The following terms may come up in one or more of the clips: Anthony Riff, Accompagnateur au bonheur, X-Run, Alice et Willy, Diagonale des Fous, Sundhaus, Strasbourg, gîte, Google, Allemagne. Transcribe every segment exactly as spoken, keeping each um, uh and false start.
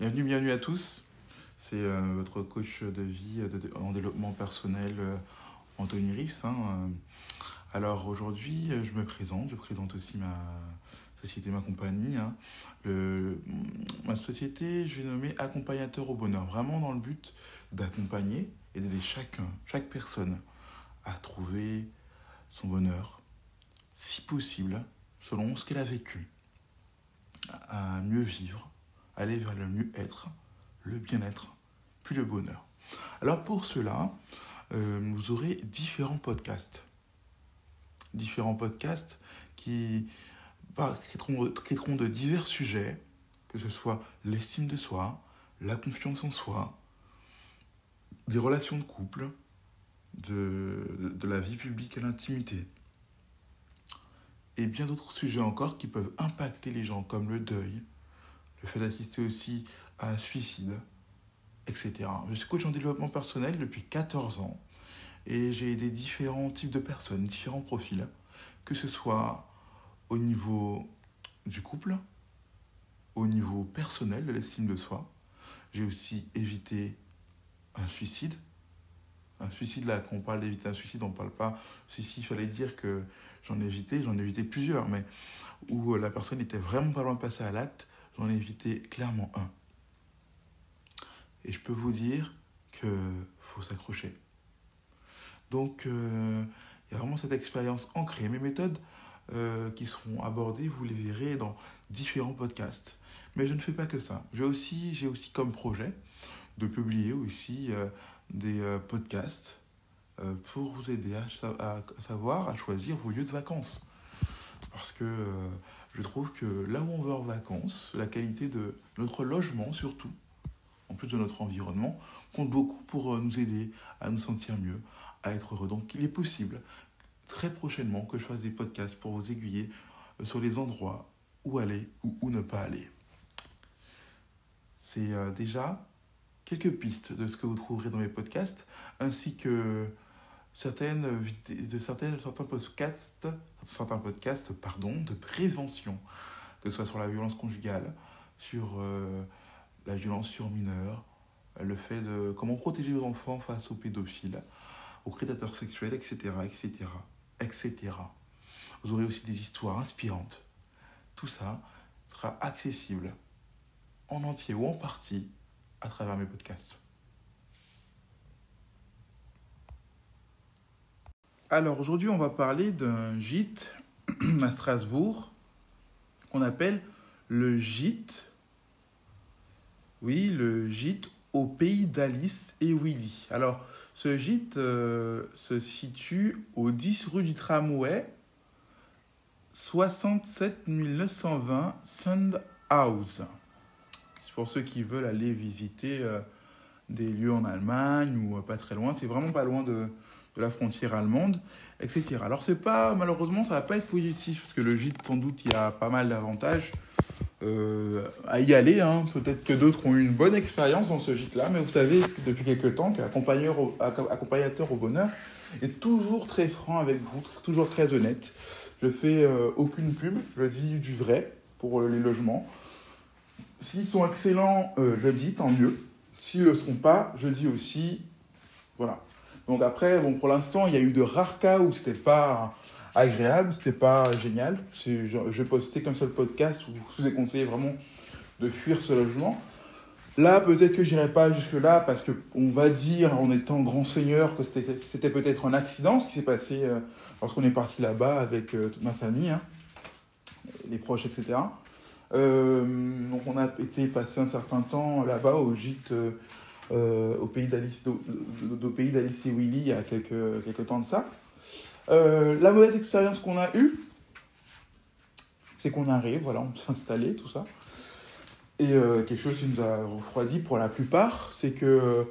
Bienvenue, bienvenue à tous. C'est euh, votre coach de vie de, de, en développement personnel, euh, Anthony Riff. Hein, euh. Alors aujourd'hui, je me présente, je présente aussi ma société, ma compagnie. Hein. Le, ma société, je l'ai nommée Accompagnateur au bonheur, vraiment dans le but d'accompagner et d'aider chacun, chaque personne à trouver son bonheur, si possible, selon ce qu'elle a vécu, à mieux vivre, aller vers le mieux-être, le bien-être, puis le bonheur. Alors pour cela, euh, vous aurez différents podcasts. Différents podcasts qui bah, traiteront, traiteront de divers sujets, que ce soit l'estime de soi, la confiance en soi, des relations de couple, de, de, de la vie publique à l'intimité, et bien d'autres sujets encore qui peuvent impacter les gens, comme le deuil, le fait d'assister aussi à un suicide, et cetera. Je suis coach en développement personnel depuis quatorze ans et j'ai aidé différents types de personnes, différents profils, que ce soit au niveau du couple, au niveau personnel de l'estime de soi. J'ai aussi évité un suicide. Un suicide, là, quand on parle d'éviter un suicide, on ne parle pas... Si, si, il fallait dire que j'en ai évité, j'en ai évité plusieurs, mais où la personne était vraiment pas loin de passer à l'acte, j'en ai évité clairement un. Et je peux vous dire que faut s'accrocher. Donc, euh, y a vraiment cette expérience ancrée. Mes méthodes euh, qui seront abordées, vous les verrez dans différents podcasts. Mais je ne fais pas que ça. J'ai aussi, j'ai aussi comme projet de publier aussi euh, des euh, podcasts euh, pour vous aider à, à, à savoir, à choisir vos lieux de vacances. Parce que... Euh, Je trouve que là où on va en vacances, la qualité de notre logement surtout, en plus de notre environnement, compte beaucoup pour nous aider à nous sentir mieux, à être heureux. Donc il est possible très prochainement que je fasse des podcasts pour vous aiguiller sur les endroits où aller ou où ne pas aller. C'est déjà quelques pistes de ce que vous trouverez dans mes podcasts, ainsi que Certaines, de certaines, certains podcasts, certains podcasts pardon, de prévention, que ce soit sur la violence conjugale, sur euh, la violence sur mineurs, le fait de comment protéger vos enfants face aux pédophiles, aux prédateurs sexuels, et cetera, et cetera, et cetera. Vous aurez aussi des histoires inspirantes. Tout ça sera accessible en entier ou en partie à travers mes podcasts. Alors aujourd'hui, on va parler d'un gîte à Strasbourg qu'on appelle le gîte, oui, le gîte au pays d'Alice et Willy. Alors ce gîte euh, se situe au dix rue du Tramway, soixante-sept mille neuf cent vingt Sundhaus. C'est pour ceux qui veulent aller visiter euh, des lieux en Allemagne ou euh, pas très loin, c'est vraiment pas loin de... de la frontière allemande, et cetera. Alors, c'est pas, malheureusement, ça va pas être positif, parce que le gîte, sans doute, il y a pas mal d'avantages euh, à y aller. Hein. Peut-être que d'autres ont eu une bonne expérience dans ce gîte-là, mais vous savez, depuis quelques temps, qu'Accompagnateur au, accompagnateur au bonheur est toujours très franc avec vous, toujours très honnête. Je fais euh, aucune pub, je dis du vrai pour les logements. S'ils sont excellents, euh, je dis, tant mieux. S'ils le sont pas, je dis aussi, voilà. Donc après, bon, pour l'instant, il y a eu de rares cas où c'était pas agréable, c'était pas génial. C'est, je, je postais qu'un seul podcast où je vous ai conseillé vraiment de fuir ce logement. Là, peut-être que j'irai pas jusque-là parce que on va dire, en étant grand seigneur, que c'était, c'était peut-être un accident ce qui s'est passé euh, lorsqu'on est parti là-bas avec euh, toute ma famille, hein, les proches, et cetera. Euh, donc on a été passer un certain temps là-bas au gîte. Euh, Euh, au pays d'Alice, au pays d'Alice et Willy il y a quelques, quelques temps de ça. Euh, la mauvaise expérience qu'on a eue, c'est qu'on arrive, voilà, on s'est installé, tout ça. Et euh, quelque chose qui nous a refroidi pour la plupart, c'est que euh,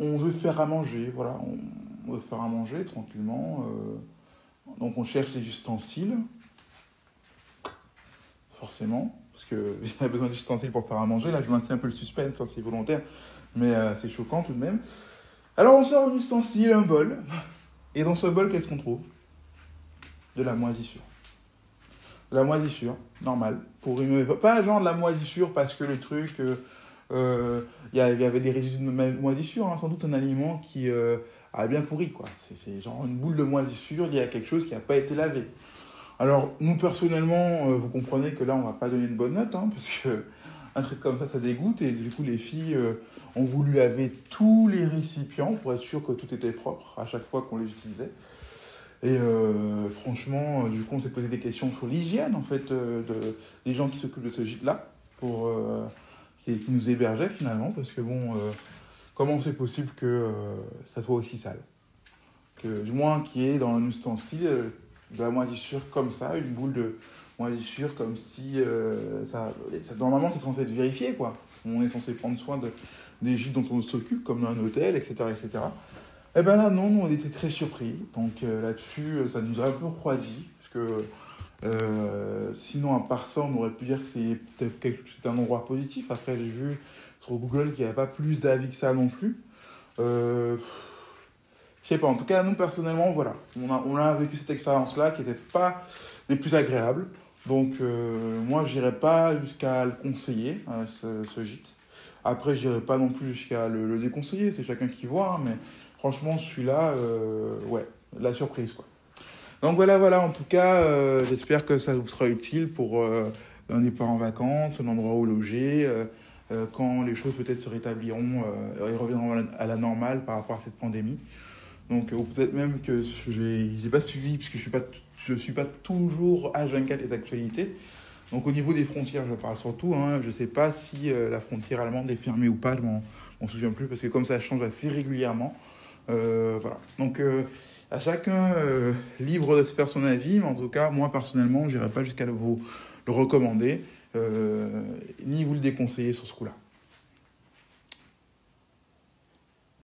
on veut faire à manger, voilà, on veut faire à manger tranquillement. Euh, donc on cherche les ustensiles, forcément. Parce que j'ai besoin d'ustensiles pour faire à manger. Là, je maintiens un peu le suspense, hein, c'est volontaire, mais euh, c'est choquant tout de même. Alors, on sort un ustensile, un bol. Et dans ce bol, qu'est-ce qu'on trouve ? De la moisissure. la moisissure, normal. Pour une... Pas genre de la moisissure parce que le truc, il euh, euh, y, y avait des résidus de moisissure, hein, sans doute un aliment qui euh, a bien pourri, quoi. C'est, c'est genre une boule de moisissure liée à quelque chose qui n'a pas été lavé. Alors, nous, personnellement, euh, vous comprenez que là, on ne va pas donner une bonne note, hein, parce que un truc comme ça, ça dégoûte. Et du coup, les filles euh, ont voulu laver tous les récipients pour être sûr que tout était propre à chaque fois qu'on les utilisait. Et euh, franchement, du coup, on s'est posé des questions sur l'hygiène, en fait, euh, de, des gens qui s'occupent de ce gîte-là, pour, euh, qui, qui nous hébergeaient, finalement, parce que, bon, euh, comment c'est possible que euh, ça soit aussi sale ? Que, du moins, qu'il y ait dans un ustensile euh, de la moisissure comme ça, une boule de moisissure comme si... Euh, ça, ça, normalement, c'est censé être vérifié, quoi. On est censé prendre soin de, des gîtes dont on s'occupe, comme dans un hôtel, et cetera, et cetera Eh bien là, non, nous, on était très surpris. Donc euh, là-dessus, ça nous a un peu refroidi. Parce que euh, sinon, à part ça, on aurait pu dire que c'était, quelque, c'était un endroit positif. Après, j'ai vu sur Google qu'il n'y avait pas plus d'avis que ça non plus. Euh, Je sais pas. En tout cas, nous, personnellement, voilà. On a, on a vécu cette expérience-là qui n'était pas des plus agréables. Donc euh, moi, je n'irai pas jusqu'à le conseiller, euh, ce, ce gîte. Après, je n'irai pas non plus jusqu'à le, le déconseiller. C'est chacun qui voit, hein, mais... Franchement, celui-là, euh, ouais, la surprise, quoi. Donc voilà, voilà, en tout cas, euh, j'espère que ça vous sera utile pour euh, un départ en vacances, un endroit où loger, euh, euh, quand les choses peut-être se rétabliront euh, et reviendront à la normale par rapport à cette pandémie. Donc, euh, ou peut-être même que je n'ai pas suivi, puisque je ne suis, suis pas toujours H vingt-quatre les actualités. Donc au niveau des frontières, je parle surtout, hein, je ne sais pas si euh, la frontière allemande est fermée ou pas, je ne m'en, m'en souviens plus, parce que comme ça change assez régulièrement, Euh, voilà. Donc euh, à chacun euh, libre de se faire son avis, mais en tout cas moi personnellement j'irai pas jusqu'à le, vous le recommander euh, ni vous le déconseiller sur ce coup-là.